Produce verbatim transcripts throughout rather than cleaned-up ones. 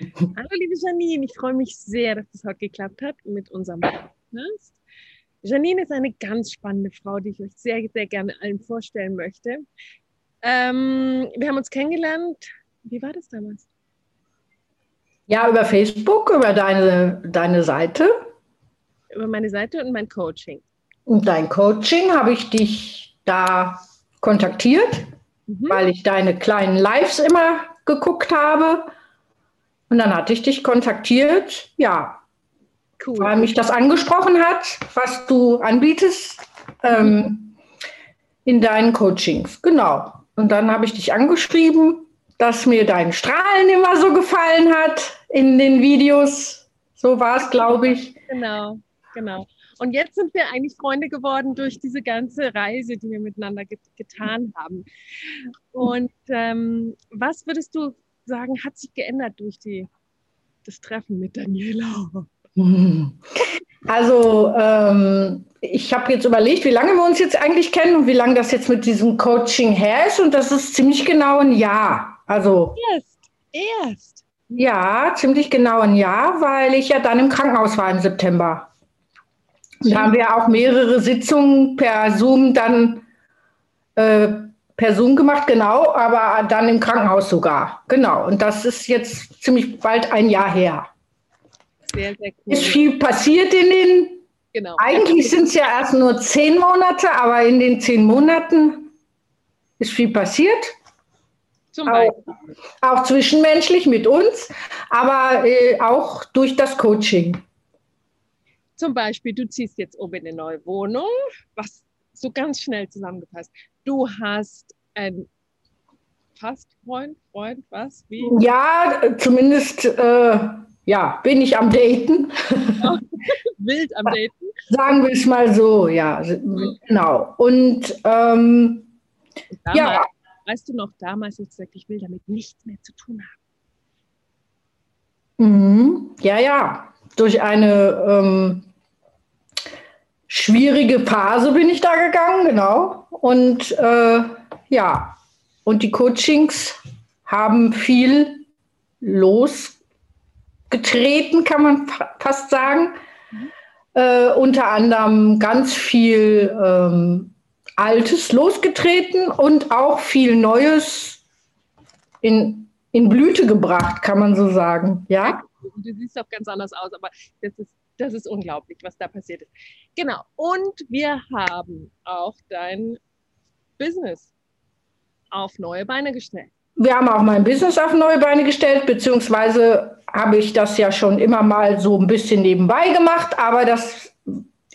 Hallo liebe Janine, ich freue mich sehr, dass das heute geklappt hat mit unserem Podcast. Janine ist eine ganz spannende Frau, die ich euch sehr, sehr gerne allen vorstellen möchte. Ähm, wir haben uns kennengelernt, wie war das damals? Ja, über Facebook, über deine, deine Seite. Über meine Seite und mein Coaching. Und dein Coaching habe ich dich da kontaktiert, mhm. weil ich deine kleinen Lives immer geguckt habe. Und dann hatte ich dich kontaktiert, ja, cool. weil mich das angesprochen hat, was du anbietest ähm, in deinen Coachings. Genau. Und dann habe ich dich angeschrieben, dass mir dein Strahlen immer so gefallen hat in den Videos. So war es, glaube ich. Genau, genau. Und jetzt sind wir eigentlich Freunde geworden durch diese ganze Reise, die wir miteinander get- getan haben. Und ähm, was würdest du sagen, hat sich geändert durch die, das Treffen mit Daniela? Also ähm, ich habe jetzt überlegt, wie lange wir uns jetzt eigentlich kennen und wie lange das jetzt mit diesem Coaching her ist, und das ist ziemlich genau ein Jahr. Also erst, erst. Ja, ziemlich genau ein Jahr, weil ich ja dann im Krankenhaus war im September. Und da haben wir auch mehrere Sitzungen per Zoom dann äh, per Zoom gemacht, genau, aber dann im Krankenhaus sogar. Genau, und das ist jetzt ziemlich bald ein Jahr her. Sehr, sehr cool. Ist viel passiert in den, genau. eigentlich sind es ja erst nur zehn Monate, aber in den zehn Monaten ist viel passiert. Zum Beispiel. Auch, auch zwischenmenschlich mit uns, aber äh, auch durch das Coaching. Zum Beispiel, du ziehst jetzt oben in eine neue Wohnung, was so ganz schnell zusammengepasst. Du hast einen fast Freund, Freund, was, wie? Ja, zumindest äh, ja, bin ich am Daten. Ja, wild am Daten. Sagen wir es mal so, ja, genau. Und ähm, damals, ja. Weißt du noch, damals hast du gesagt, ich will damit nichts mehr zu tun haben. Mhm. Ja, ja, durch eine ähm, schwierige Phase bin ich da gegangen, genau. Und äh, ja, und die Coachings haben viel losgetreten, kann man fa- fast sagen. Mhm. Äh, unter anderem ganz viel ähm, Altes losgetreten und auch viel Neues in, in Blüte gebracht, kann man so sagen. Ja? Du siehst auch ganz anders aus, aber das ist Das ist unglaublich, was da passiert ist. Genau. Und wir haben auch dein Business auf neue Beine gestellt. Wir haben auch mein Business auf neue Beine gestellt, beziehungsweise habe ich das ja schon immer mal so ein bisschen nebenbei gemacht, aber das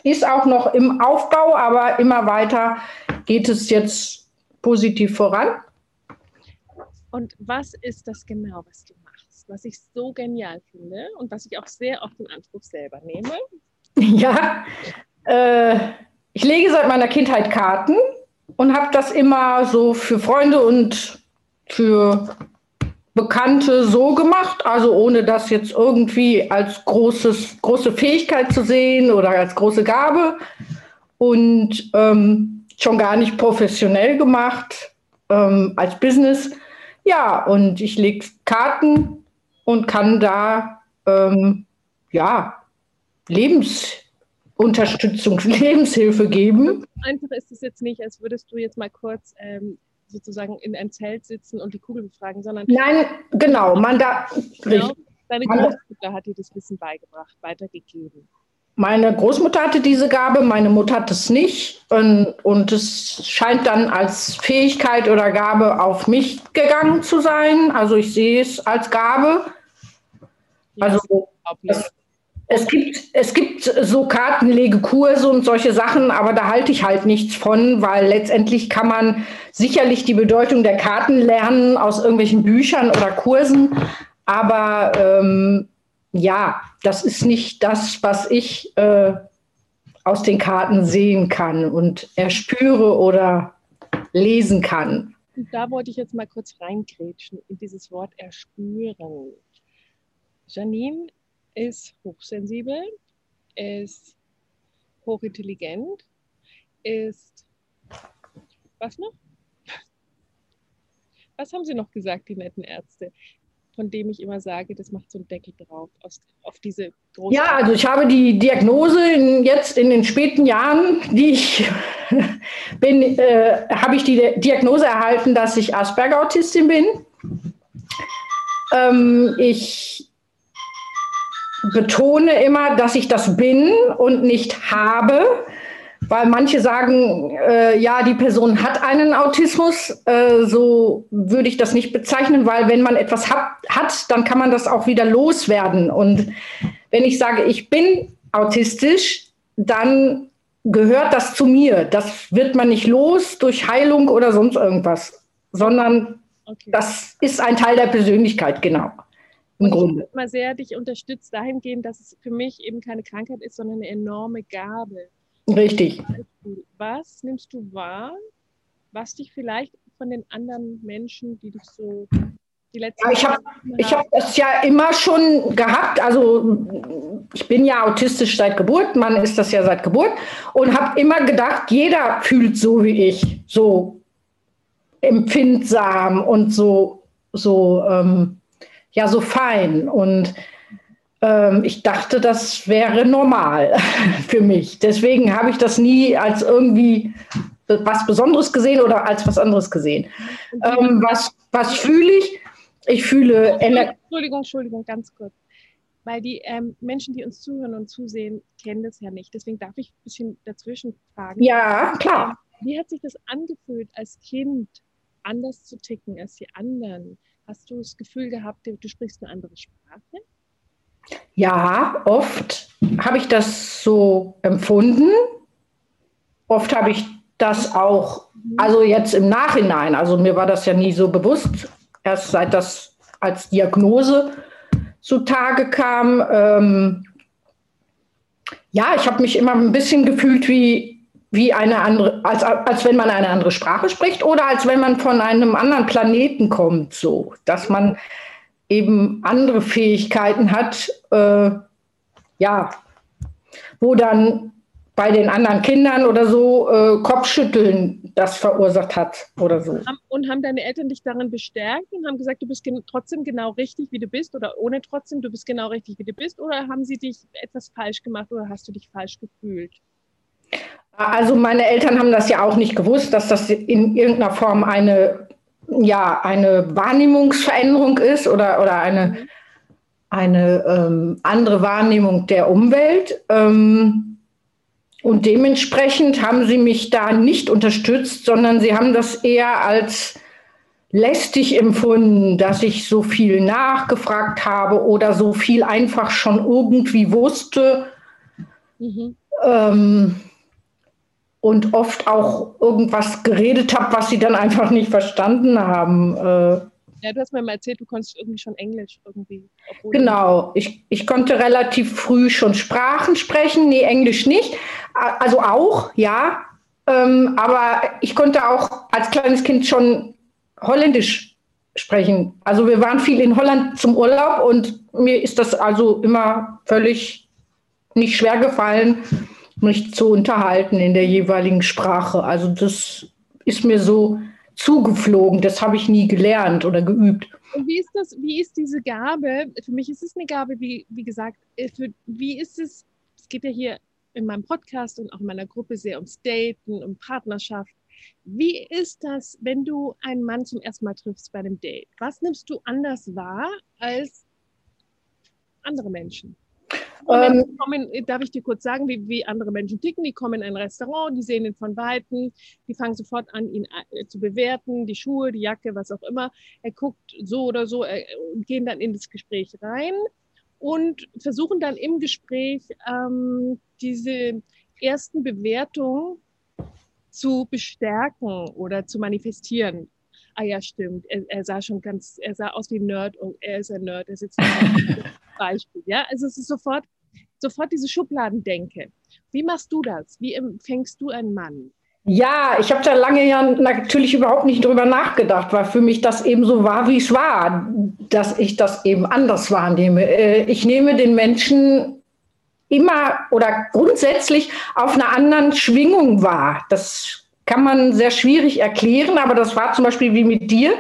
ist auch noch im Aufbau, aber immer weiter geht es jetzt positiv voran. Und was ist das genau, was du machst? Was ich so genial finde und was ich auch sehr oft in Anspruch selber nehme. Ja, äh, ich lege seit meiner Kindheit Karten und habe das immer so für Freunde und für Bekannte so gemacht, also ohne das jetzt irgendwie als großes, große Fähigkeit zu sehen oder als große Gabe, und ähm, schon gar nicht professionell gemacht, ähm, als Business. Ja, und ich lege Karten und kann da ähm, ja, Lebensunterstützung, Lebenshilfe geben. Einfach ist es jetzt nicht, als würdest du jetzt mal kurz ähm, sozusagen in einem Zelt sitzen und die Kugel befragen, sondern... Nein, genau, man da... Genau, deine Großmutter hat dir das Wissen beigebracht, weitergegeben. Meine Großmutter hatte diese Gabe, meine Mutter hat es nicht. Und, und es scheint dann als Fähigkeit oder Gabe auf mich gegangen zu sein. Also ich sehe es als Gabe. Also es, es gibt, es gibt so Kartenlegekurse und solche Sachen, aber da halte ich halt nichts von, weil letztendlich kann man sicherlich die Bedeutung der Karten lernen aus irgendwelchen Büchern oder Kursen. Aber... Ähm, ja, das ist nicht das, was ich äh, aus den Karten sehen kann und erspüre oder lesen kann. Und da wollte ich jetzt mal kurz reingrätschen in dieses Wort erspüren. Janine ist hochsensibel, ist hochintelligent, ist... Was noch? Was haben Sie noch gesagt, die netten Ärzte? von dem ich immer sage, das macht so einen Deckel drauf aus, auf diese große... Ja, also ich habe die Diagnose in, jetzt in den späten Jahren, die ich bin, äh, habe ich die Diagnose erhalten, dass ich Asperger-Autistin bin. Ähm, ich betone immer, dass ich das bin und nicht habe, weil manche sagen, äh, ja, die Person hat einen Autismus. Äh, so würde ich das nicht bezeichnen, weil wenn man etwas hab, hat, dann kann man das auch wieder loswerden. Und wenn ich sage, ich bin autistisch, dann gehört das zu mir. Das wird man nicht los durch Heilung oder sonst irgendwas, sondern okay, das ist ein Teil der Persönlichkeit, genau. Im Grunde. Ich habe immer sehr dich unterstützt dahingehend, dass es für mich eben keine Krankheit ist, sondern eine enorme Gabe. Richtig. Was nimmst du wahr, was dich vielleicht von den anderen Menschen, die dich so die letzten Jahre haben? Ich habe das ja immer schon gehabt. Also ich bin ja autistisch seit Geburt, man ist das ja seit Geburt und habe immer gedacht, jeder fühlt so wie ich, so empfindsam und so so ähm, ja so fein und ich dachte, das wäre normal für mich. Deswegen habe ich das nie als irgendwie was Besonderes gesehen oder als was anderes gesehen. Ähm, was, was fühle ich? Ich fühle... Entschuldigung, Entschuldigung, ganz kurz. Weil die ähm, Menschen, die uns zuhören und zusehen, kennen das ja nicht. Deswegen darf ich ein bisschen dazwischen fragen. Ja, klar. Wie hat sich das angefühlt, als Kind anders zu ticken als die anderen? Hast du das Gefühl gehabt, du sprichst eine andere Sprache? Ja, oft habe ich das so empfunden. Oft habe ich das auch, also jetzt im Nachhinein, also mir war das ja nie so bewusst, erst seit das als Diagnose zutage kam. Ähm, ja, ich habe mich immer ein bisschen gefühlt wie, wie eine andere, als, als wenn man eine andere Sprache spricht oder als wenn man von einem anderen Planeten kommt, so, dass man eben andere Fähigkeiten hat, äh, ja, wo dann bei den anderen Kindern oder so äh, Kopfschütteln das verursacht hat oder so. Und haben deine Eltern dich darin bestärkt und haben gesagt, du bist gen- trotzdem genau richtig, wie du bist oder ohne trotzdem, du bist genau richtig, wie du bist oder haben sie dich etwas falsch gemacht oder hast du dich falsch gefühlt? Also meine Eltern haben das ja auch nicht gewusst, dass das in irgendeiner Form eine ja, eine Wahrnehmungsveränderung ist oder, oder eine, eine ähm, andere Wahrnehmung der Umwelt. Ähm, und dementsprechend haben sie mich da nicht unterstützt, sondern sie haben das eher als lästig empfunden, dass ich so viel nachgefragt habe oder so viel einfach schon irgendwie wusste. Mhm. Ähm, Und oft auch irgendwas geredet habe, was sie dann einfach nicht verstanden haben. Ja, du hast mir mal erzählt, du konntest irgendwie schon Englisch irgendwie. Genau, ich, ich konnte relativ früh schon Sprachen sprechen, nee, Englisch nicht. Also auch, ja. Ähm, aber ich konnte auch als kleines Kind schon Holländisch sprechen. Also wir waren viel in Holland zum Urlaub und mir ist das also immer völlig nicht schwer gefallen, mich zu unterhalten in der jeweiligen Sprache. Also das ist mir so zugeflogen. Das habe ich nie gelernt oder geübt. Und wie ist das, wie ist diese Gabe? Für mich ist es eine Gabe, wie, wie gesagt, für, wie ist es, es geht ja hier in meinem Podcast und auch in meiner Gruppe sehr ums Daten, um Partnerschaft. Wie ist das, wenn du einen Mann zum ersten Mal triffst bei einem Date? Was nimmst du anders wahr als andere Menschen? Menschen kommen, darf ich dir kurz sagen, wie, wie andere Menschen ticken, die kommen in ein Restaurant, die sehen ihn von Weitem, die fangen sofort an, ihn zu bewerten, die Schuhe, die Jacke, was auch immer. Er guckt so oder so er, und gehen dann in das Gespräch rein und versuchen dann im Gespräch ähm, diese ersten Bewertungen zu bestärken oder zu manifestieren. Ah ja, stimmt, er, er sah schon ganz, er sah aus wie ein Nerd und er ist ein Nerd, er sitzt da. Beispiel, ja, also es ist sofort, sofort diese Schubladendenke. Wie machst du das? Wie empfängst du einen Mann? Ja, ich habe da lange ja natürlich überhaupt nicht drüber nachgedacht, weil für mich das eben so war, wie es war, dass ich das eben anders wahrnehme. Ich nehme den Menschen immer oder grundsätzlich auf einer anderen Schwingung wahr. Das kann man sehr schwierig erklären, aber das war zum Beispiel wie mit dir.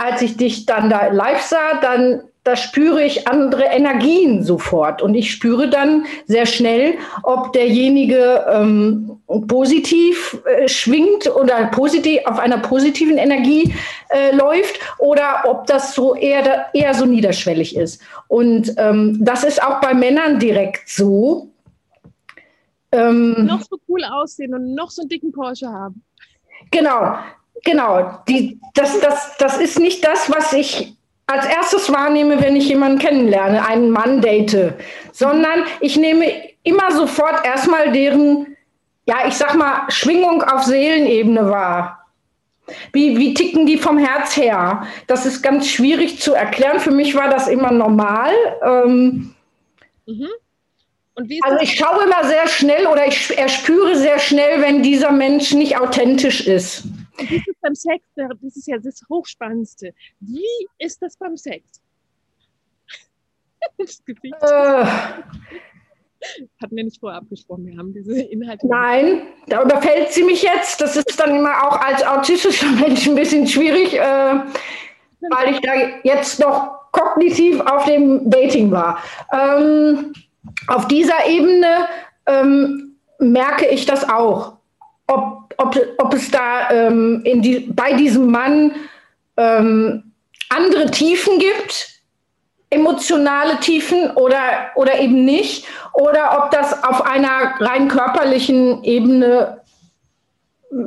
als ich dich dann da live sah, dann da spüre ich andere Energien sofort. Und ich spüre dann sehr schnell, ob derjenige ähm, positiv äh, schwingt oder positiv, auf einer positiven Energie äh, läuft oder ob das so eher, eher so niederschwellig ist. Und ähm, das ist auch bei Männern direkt so. Ähm, noch so cool aussehen und noch so einen dicken Porsche haben. Genau, genau. Die, das, das, das ist nicht das, was ich als erstes wahrnehme, wenn ich jemanden kennenlerne, einen Mann date, sondern ich nehme immer sofort erstmal deren, ja, ich sag mal, Schwingung auf Seelenebene wahr. Wie, wie ticken die vom Herz her? Das ist ganz schwierig zu erklären. Für mich war das immer normal. Ähm, mhm. Und wie ist also ich schaue immer sehr schnell oder ich erspüre sehr schnell, wenn dieser Mensch nicht authentisch ist. Und wie ist das beim Sex? Das ist ja das Hochspannendste. Wie ist das beim Sex? Das Gesicht. Äh, Hatten wir nicht vorher abgesprochen, wir haben diese Inhalte. Nein, da überfällt sie mich jetzt. Das ist dann immer auch als autistischer Mensch ein bisschen schwierig, äh, weil ich da jetzt noch kognitiv auf dem Dating war. Ähm, auf dieser Ebene ähm, merke ich das auch. Ob Ob, ob es da ähm, in die, bei diesem Mann ähm, andere Tiefen gibt, emotionale Tiefen oder, oder eben nicht, oder ob das auf einer rein körperlichen Ebene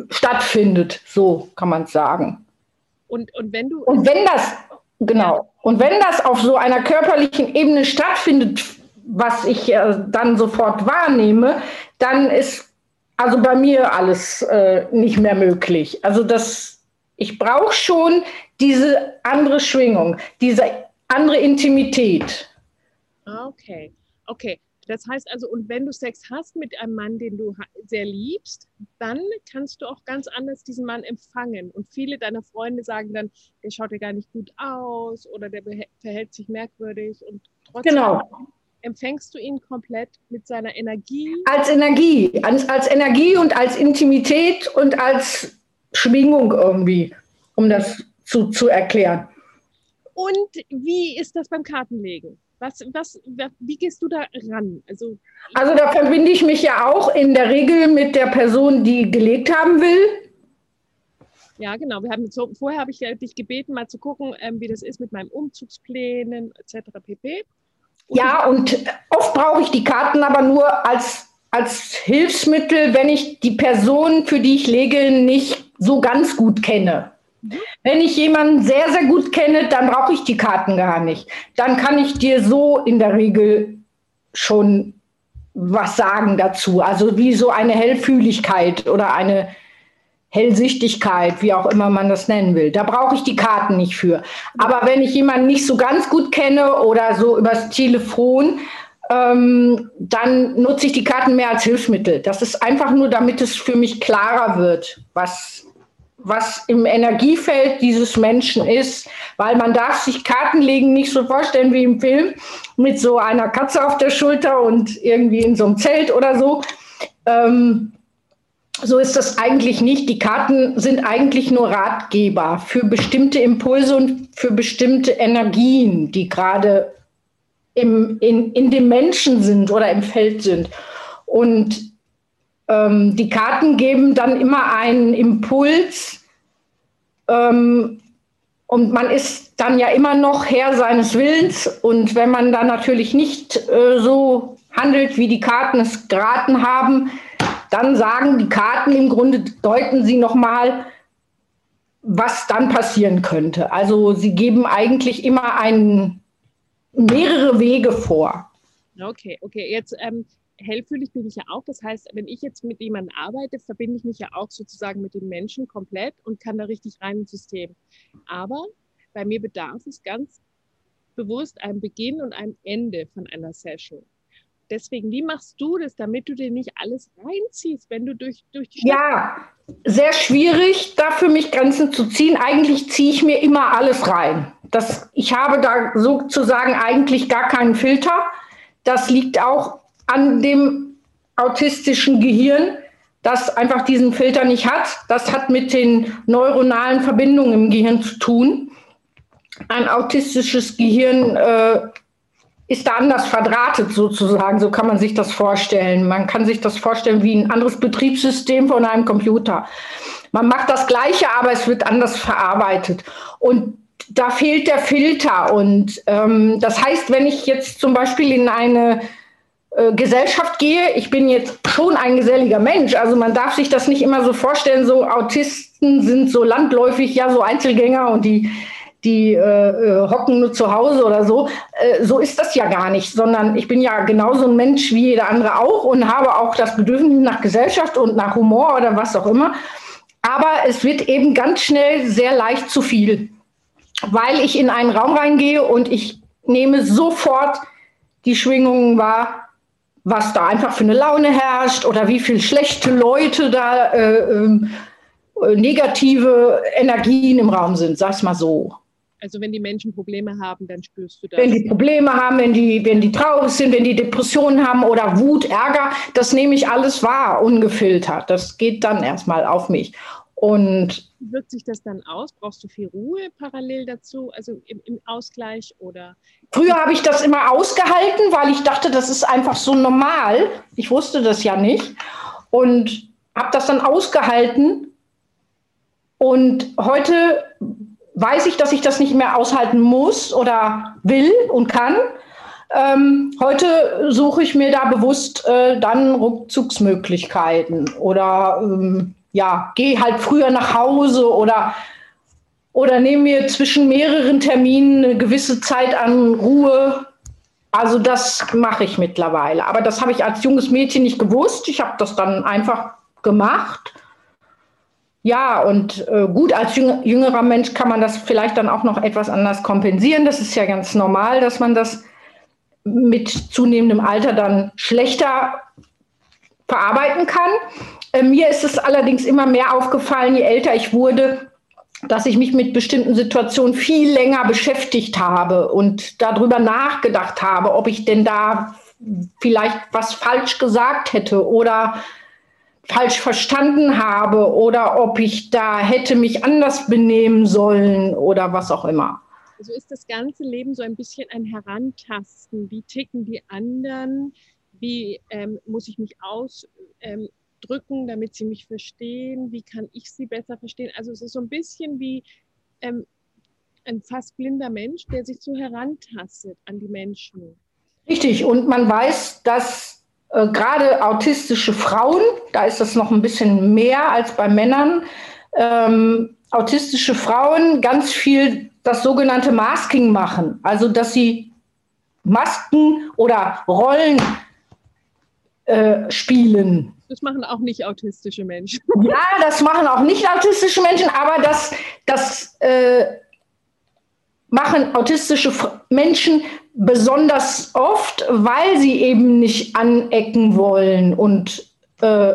stattfindet, so kann man es sagen. Und, und, wenn du und wenn das, genau, und wenn das auf so einer körperlichen Ebene stattfindet, was ich äh, dann sofort wahrnehme, dann ist also bei mir alles äh, nicht mehr möglich. Also das, ich brauche schon diese andere Schwingung, diese andere Intimität. Okay, okay. Das heißt also, und wenn du Sex hast mit einem Mann, den du sehr liebst, dann kannst du auch ganz anders diesen Mann empfangen. Und viele deiner Freunde sagen dann, der schaut ja gar nicht gut aus oder der verhält sich merkwürdig. Und trotzdem. Genau. Empfängst du ihn komplett mit seiner Energie? Als Energie, als, als Energie und als Intimität und als Schwingung irgendwie, um das zu, zu erklären. Und wie ist das beim Kartenlegen? Was, was, wie gehst du da ran? Also, also da verbinde ich mich ja auch in der Regel mit der Person, die gelegt haben will. Ja, genau. Wir haben, so, vorher habe ich ja dich gebeten, mal zu gucken, ähm, wie das ist mit meinen Umzugsplänen et cetera pp. Ja, und oft brauche ich die Karten aber nur als, als Hilfsmittel, wenn ich die Person, für die ich lege, nicht so ganz gut kenne. Wenn ich jemanden sehr, sehr gut kenne, dann brauche ich die Karten gar nicht. Dann kann ich dir so in der Regel schon was sagen dazu. Also wie so eine Hellfühligkeit oder eine Hellsichtigkeit, wie auch immer man das nennen will. Da brauche ich die Karten nicht für. Aber wenn ich jemanden nicht so ganz gut kenne oder so übers Telefon, ähm, dann nutze ich die Karten mehr als Hilfsmittel. Das ist einfach nur, damit es für mich klarer wird, was, was im Energiefeld dieses Menschen ist. Weil man darf sich Kartenlegen nicht so vorstellen wie im Film mit so einer Katze auf der Schulter und irgendwie in so einem Zelt oder so. Ähm, So ist das eigentlich nicht. Die Karten sind eigentlich nur Ratgeber für bestimmte Impulse und für bestimmte Energien, die gerade im, in, in dem Menschen sind oder im Feld sind. Und ähm, die Karten geben dann immer einen Impuls. Ähm, und man ist dann ja immer noch Herr seines Willens. Und wenn man dann natürlich nicht äh, so handelt, wie die Karten es geraten haben, dann sagen die Karten, im Grunde deuten sie nochmal, was dann passieren könnte. Also sie geben eigentlich immer einen, mehrere Wege vor. Okay, okay. Jetzt ähm, hellfühlig bin ich ja auch. Das heißt, wenn ich jetzt mit jemandem arbeite, verbinde ich mich ja auch sozusagen mit dem Menschen komplett und kann da richtig rein ins System. Aber bei mir bedarf es ganz bewusst einem Beginn und einem Ende von einer Session. Deswegen, wie machst du das, damit du dir nicht alles reinziehst, wenn du durch, durch die Stadt... Ja, sehr schwierig, da für mich Grenzen zu ziehen. Eigentlich ziehe ich mir immer alles rein. Das, ich habe da sozusagen eigentlich gar keinen Filter. Das liegt auch an dem autistischen Gehirn, das einfach diesen Filter nicht hat. Das hat mit den neuronalen Verbindungen im Gehirn zu tun. ein autistisches Gehirn äh, ist da anders verdrahtet sozusagen, so kann man sich das vorstellen. Man kann sich das vorstellen wie ein anderes Betriebssystem von einem Computer. Man macht das Gleiche, aber es wird anders verarbeitet. Und da fehlt der Filter. Und ähm, das heißt, wenn ich jetzt zum Beispiel in eine äh, Gesellschaft gehe, ich bin jetzt schon ein geselliger Mensch, also man darf sich das nicht immer so vorstellen, so Autisten sind so landläufig, ja, so Einzelgänger und die die äh, hocken nur zu Hause oder so. Äh, so ist das ja gar nicht, sondern ich bin ja genauso ein Mensch wie jeder andere auch und habe auch das Bedürfnis nach Gesellschaft und nach Humor oder was auch immer. Aber es wird eben ganz schnell sehr leicht zu viel, weil ich in einen Raum reingehe und ich nehme sofort die Schwingungen wahr, was da einfach für eine Laune herrscht oder wie viele schlechte Leute da äh, äh, negative Energien im Raum sind, sag's mal so. Also wenn die Menschen Probleme haben, dann spürst du das. Wenn die Probleme haben, wenn die, wenn die traurig sind, wenn die Depressionen haben oder Wut, Ärger, das nehme ich alles wahr, ungefiltert. Das geht dann erstmal auf mich. Und wirkt sich das dann aus? Brauchst du viel Ruhe parallel dazu, also im, im Ausgleich? Oder? Früher habe ich das immer ausgehalten, weil ich dachte, das ist einfach so normal. Ich wusste das ja nicht und habe das dann ausgehalten. Und heute weiß ich, dass ich das nicht mehr aushalten muss oder will und kann. Ähm, heute suche ich mir da bewusst äh, dann Rückzugsmöglichkeiten oder ähm, ja, gehe halt früher nach Hause oder, oder nehme mir zwischen mehreren Terminen eine gewisse Zeit an Ruhe. Also das mache ich mittlerweile. Aber das habe ich als junges Mädchen nicht gewusst. Ich habe das dann einfach gemacht. Ja, und äh, gut, als jüngerer Mensch kann man das vielleicht dann auch noch etwas anders kompensieren. Das ist ja ganz normal, dass man das mit zunehmendem Alter dann schlechter verarbeiten kann. Äh, mir ist es allerdings immer mehr aufgefallen, je älter ich wurde, dass ich mich mit bestimmten Situationen viel länger beschäftigt habe und darüber nachgedacht habe, ob ich denn da vielleicht was falsch gesagt hätte oder falsch verstanden habe oder ob ich da hätte mich anders benehmen sollen oder was auch immer. Also ist das ganze Leben so ein bisschen ein Herantasten. Wie ticken die anderen? Wie ähm, muss ich mich ausdrücken, damit sie mich verstehen? Wie kann ich sie besser verstehen? Also es ist so ein bisschen wie ähm, ein fast blinder Mensch, der sich so herantastet an die Menschen. Richtig. Und man weiß, dass gerade autistische Frauen, da ist das noch ein bisschen mehr als bei Männern, ähm, autistische Frauen ganz viel das sogenannte Masking machen. Also, dass sie Masken oder Rollen äh, spielen. Das machen auch nicht autistische Menschen. Ja, das machen auch nicht autistische Menschen, aber das, das äh, machen autistische F- Menschen besonders oft, weil sie eben nicht anecken wollen und äh,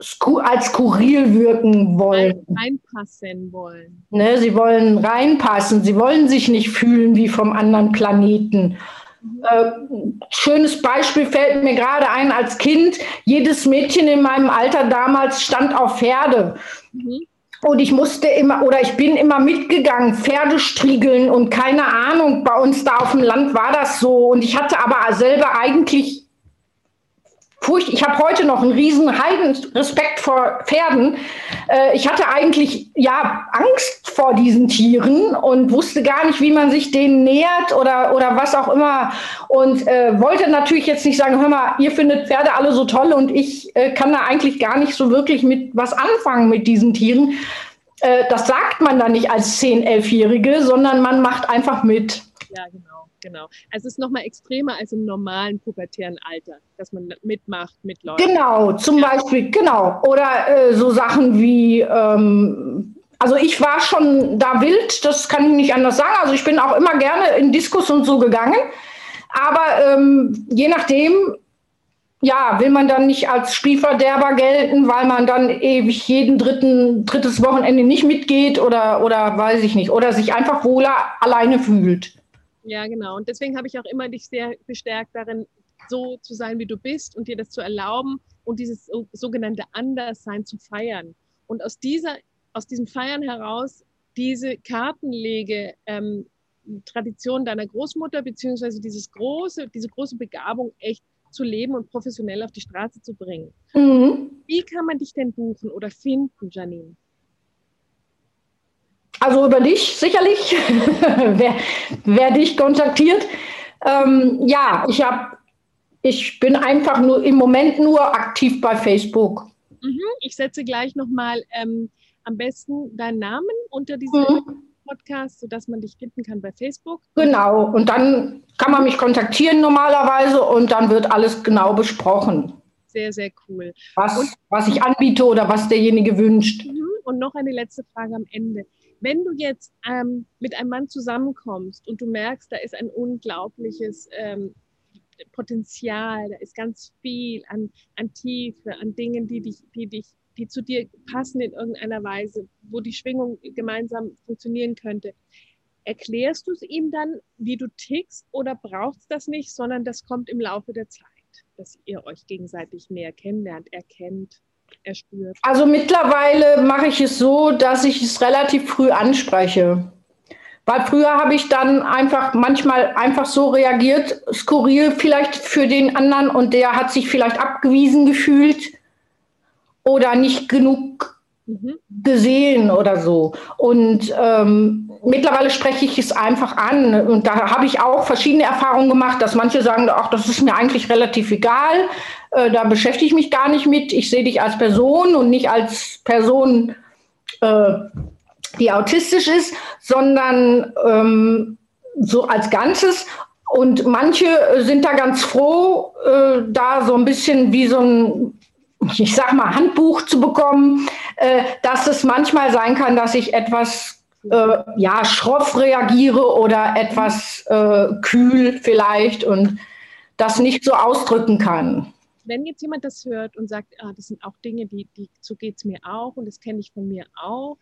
sku- als skurril wirken wollen. Reinpassen wollen. Ne, sie wollen reinpassen, sie wollen sich nicht fühlen wie vom anderen Planeten. Mhm. Äh, schönes Beispiel fällt mir gerade ein, als Kind, jedes Mädchen in meinem Alter damals stand auf Pferde. Mhm. Und ich musste immer, oder ich bin immer mitgegangen, Pferde striegeln und keine Ahnung, bei uns da auf dem Land war das so. Und ich hatte aber selber eigentlich Furcht, ich habe heute noch einen riesen Heidenrespekt vor Pferden. Ich hatte eigentlich, ja, Angst vor diesen Tieren und wusste gar nicht, wie man sich denen nähert oder, oder was auch immer. Und äh, wollte natürlich jetzt nicht sagen, hör mal, ihr findet Pferde alle so toll und ich äh, kann da eigentlich gar nicht so wirklich mit was anfangen mit diesen Tieren. Äh, das sagt man dann nicht als zehn-, elfjährige, sondern man macht einfach mit. Ja, genau. Genau. Also es ist nochmal extremer als im normalen pubertären Alter, dass man mitmacht mit Leuten. Genau, zum ja. Beispiel, genau. Oder äh, so Sachen wie, ähm, also ich war schon da wild, das kann ich nicht anders sagen. Also ich bin auch immer gerne in Diskus und so gegangen. Aber ähm, je nachdem, ja, will man dann nicht als Spielverderber gelten, weil man dann ewig jeden dritten, drittes Wochenende nicht mitgeht oder, oder weiß ich nicht. Oder sich einfach wohler alleine fühlt. Ja, genau. Und deswegen habe ich auch immer dich sehr bestärkt darin, so zu sein, wie du bist und dir das zu erlauben und dieses sogenannte Anderssein zu feiern. Und aus dieser, aus diesem Feiern heraus diese Kartenlege ähm, Tradition deiner Großmutter, beziehungsweise dieses große, diese große Begabung echt zu leben und professionell auf die Straße zu bringen. Mhm. Wie kann man dich denn buchen oder finden, Janine? Also über dich sicherlich, wer, wer dich kontaktiert. Ähm, ja, ich, hab, ich bin einfach nur im Moment nur aktiv bei Facebook. Mhm. Ich setze gleich nochmal ähm, am besten deinen Namen unter diesen mhm. Podcast, sodass man dich finden kann bei Facebook. Genau, und dann kann man mich kontaktieren normalerweise und dann wird alles genau besprochen. Sehr, sehr cool. Was, und, was ich anbiete oder was derjenige wünscht. Und noch eine letzte Frage am Ende. Wenn du jetzt ähm, mit einem Mann zusammenkommst und du merkst, da ist ein unglaubliches ähm, Potenzial, da ist ganz viel an, an Tiefe, an Dingen, die dich, die dich die zu dir passen in irgendeiner Weise, wo die Schwingung gemeinsam funktionieren könnte. Erklärst du es ihm dann, wie du tickst, oder brauchst du das nicht, sondern das kommt im Laufe der Zeit, dass ihr euch gegenseitig näher kennenlernt, erkennt, erspürt? Also mittlerweile mache ich es so, dass ich es relativ früh anspreche. Weil früher habe ich dann einfach manchmal einfach so reagiert, skurril vielleicht für den anderen, und der hat sich vielleicht abgewiesen gefühlt oder nicht genug mhm. gesehen oder so. Und ähm, mittlerweile spreche ich es einfach an. Und da habe ich auch verschiedene Erfahrungen gemacht, dass manche sagen, ach, das ist mir eigentlich relativ egal, äh, da beschäftige ich mich gar nicht mit. Ich sehe dich als Person und nicht als Person, äh, die autistisch ist, sondern ähm, so als Ganzes. Und manche sind da ganz froh, äh, da so ein bisschen wie so ein, ich sag mal, Handbuch zu bekommen, äh, dass es manchmal sein kann, dass ich etwas äh, ja, schroff reagiere oder etwas äh, kühl vielleicht und das nicht so ausdrücken kann. Wenn jetzt jemand das hört und sagt, ah, das sind auch Dinge, die, die so geht es mir auch und das kenne ich von mir auch,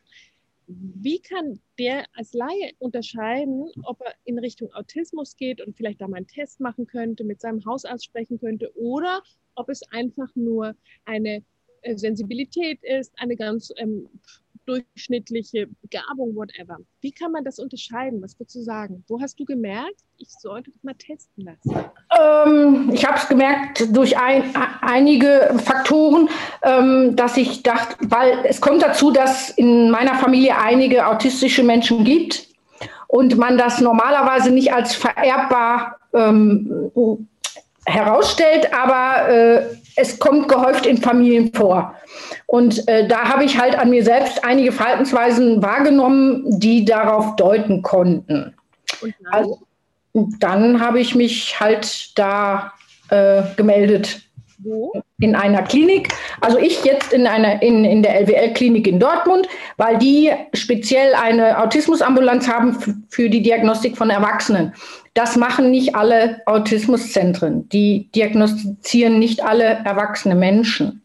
wie kann der als Laie unterscheiden, ob er in Richtung Autismus geht und vielleicht da mal einen Test machen könnte, mit seinem Hausarzt sprechen könnte, oder ob es einfach nur eine äh, Sensibilität ist, eine ganz ähm, durchschnittliche Begabung, whatever. Wie kann man das unterscheiden? Was würdest du sagen? Wo hast du gemerkt, ich sollte das mal testen lassen? Ähm, ich habe es gemerkt durch ein, einige Faktoren, ähm, dass ich dachte, weil es kommt dazu, dass in meiner Familie einige autistische Menschen gibt und man das normalerweise nicht als vererbbar ähm, herausstellt, aber äh, es kommt gehäuft in Familien vor. Und äh, da habe ich halt an mir selbst einige Verhaltensweisen wahrgenommen, die darauf deuten konnten. Und dann, also, dann habe ich mich halt da äh, gemeldet. Wo? In einer Klinik. Also ich jetzt in, einer, in, in der L W L-Klinik in Dortmund, weil die speziell eine Autismusambulanz haben f- für die Diagnostik von Erwachsenen. Das machen nicht alle Autismuszentren. Die diagnostizieren nicht alle erwachsene Menschen.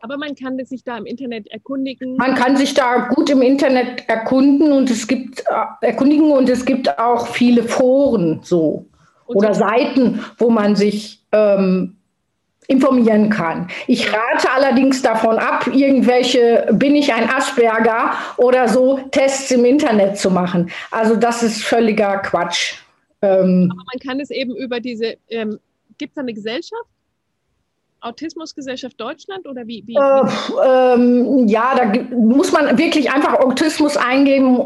Aber man kann sich da im Internet erkundigen. Man kann sich da gut im Internet erkunden und es gibt erkundigen und es gibt auch viele Foren so und oder so Seiten, wo man sich ähm, informieren kann. Ich rate allerdings davon ab, irgendwelche bin ich ein Asperger oder so Tests im Internet zu machen. Also das ist völliger Quatsch. Ähm, Aber man kann es eben über diese, ähm, gibt es da eine Gesellschaft? Autismusgesellschaft Deutschland oder wie? wie, wie? Äh, ähm, ja, da g- muss man wirklich einfach Autismus eingeben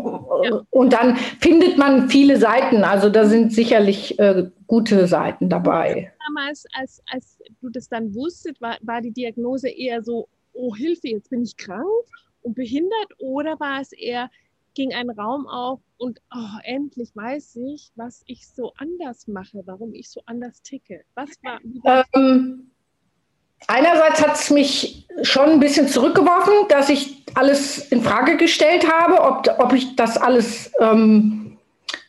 ja. und dann findet man viele Seiten. Also da sind sicherlich äh, gute Seiten dabei. Damals, als, als du das dann wusstest, war, war die Diagnose eher so, oh Hilfe, jetzt bin ich krank und behindert, oder war es eher, ging ein Raum auf und oh, endlich weiß ich, was ich so anders mache, warum ich so anders ticke. Was war? Ähm, einerseits hat es mich schon ein bisschen zurückgeworfen, dass ich alles in Frage gestellt habe, ob, ob ich das alles ähm,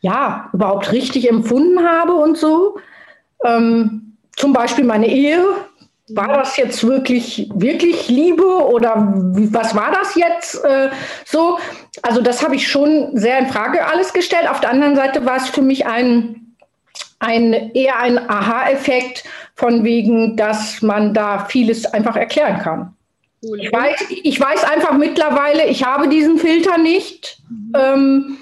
ja, überhaupt richtig empfunden habe und so. Ähm, zum Beispiel meine Ehe. War das jetzt wirklich, wirklich Liebe oder was war das jetzt äh, so? Also das habe ich schon sehr in Frage alles gestellt. Auf der anderen Seite war es für mich ein, ein, eher ein Aha-Effekt von wegen, dass man da vieles einfach erklären kann. Cool. Ich weiß, ich weiß einfach mittlerweile, ich habe diesen Filter nicht. Mhm. Ähm,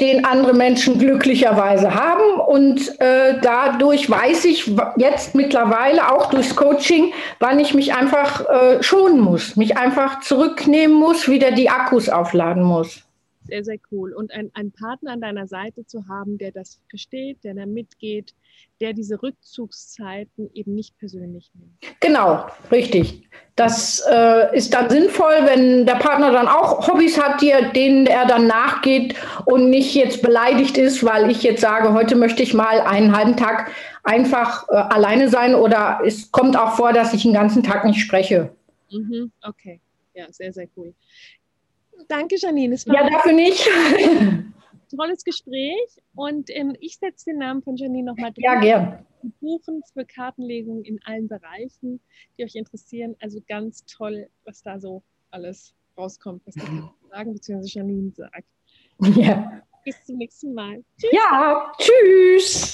den andere Menschen glücklicherweise haben. Und äh, dadurch weiß ich jetzt mittlerweile auch durchs Coaching, wann ich mich einfach äh, schonen muss, mich einfach zurücknehmen muss, wieder die Akkus aufladen muss. Sehr, sehr cool. Und ein, einen Partner an deiner Seite zu haben, der das versteht, der da mitgeht, der diese Rückzugszeiten eben nicht persönlich nimmt. Genau, richtig. Das äh, ist dann sinnvoll, wenn der Partner dann auch Hobbys hat, die er, denen er dann nachgeht und nicht jetzt beleidigt ist, weil ich jetzt sage, heute möchte ich mal einen halben Tag einfach äh, alleine sein, oder es kommt auch vor, dass ich den ganzen Tag nicht spreche. Mhm, okay, ja, sehr, sehr cool. Danke, Janine. Es war ja, dafür nicht. Tolles Gespräch. Und ähm, ich setze den Namen von Janine nochmal drin. Ja, gerne. Buchen für Kartenlegungen in allen Bereichen, die euch interessieren. Also ganz toll, was da so alles rauskommt, was die Karten sagen, beziehungsweise Janine sagt. Ja. Bis zum nächsten Mal. Tschüss. Ja, tschüss.